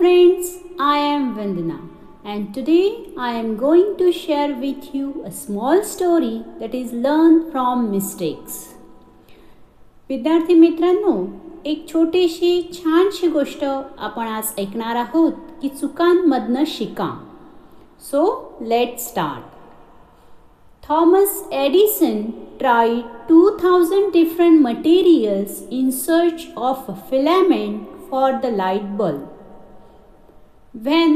friends, I am Vandana and today I am going to share with you a small story that is learned from mistakes. विद्यार्थी मित्रांनो, एक छोटीशी छानशी गोष्ट आपण आज ऐकणार आहोत की चुकांमधनं शिका. So let's start. Thomas Edison tried 2000 different materials in search of a filament for the light bulb. When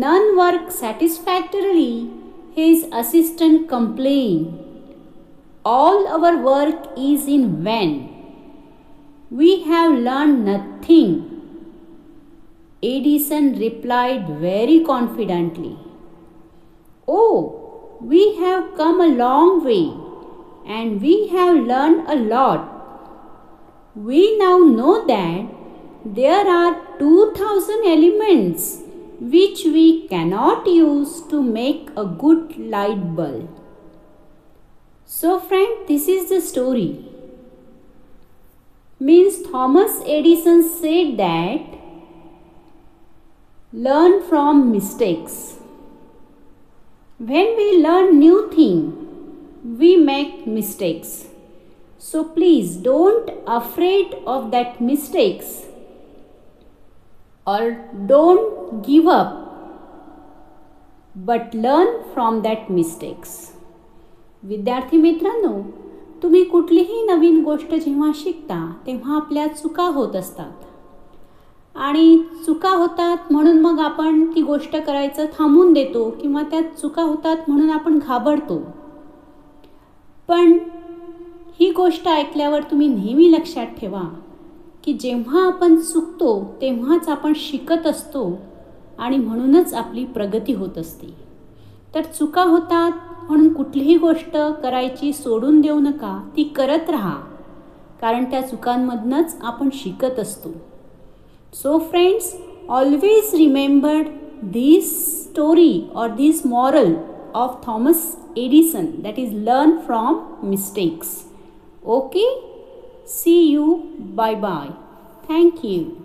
none worked satisfactorily, his assistant complained, "All our work is in vain. We have learned nothing." Edison replied very confidently, "Oh, we have come a long way and we have learned a lot. We now know that there are 2000 elements which we cannot use to make a good light bulb." So friend, this is the story. Means Thomas Edison said that learn from mistakes. When we learn new thing, we make mistakes. So please don't afraid of that mistakes or don't give up, but learn from that mistakes. विद्यार्थी मित्रांनो, तुम्ही कुठलीही नवीन गोष्ट जेव्हा शिकता तेव्हा आपल्या चुका होत असतात आणि चुका होतात म्हणून मग आपण ती गोष्ट करायचं थांबून देतो किंवा त्यात चुका होतात म्हणून आपण घाबरतो. पण ही गोष्ट ऐकल्यावर तुम्ही नेहमी लक्षात ठेवा की जेव्हा आपण चुकतो तेव्हाच आपण शिकत असतो आणि म्हणूनच आपली प्रगती होत असते. तर चुका होतात म्हणून कुठलीही गोष्ट करायची सोडून देऊ नका, ती करत राहा, कारण त्या चुकांमधूनच आपण शिकत असतो. So friends, always remember this story or this moral of Thomas Edison, that is learn from mistakes. Okay, see you, bye bye. Thank you.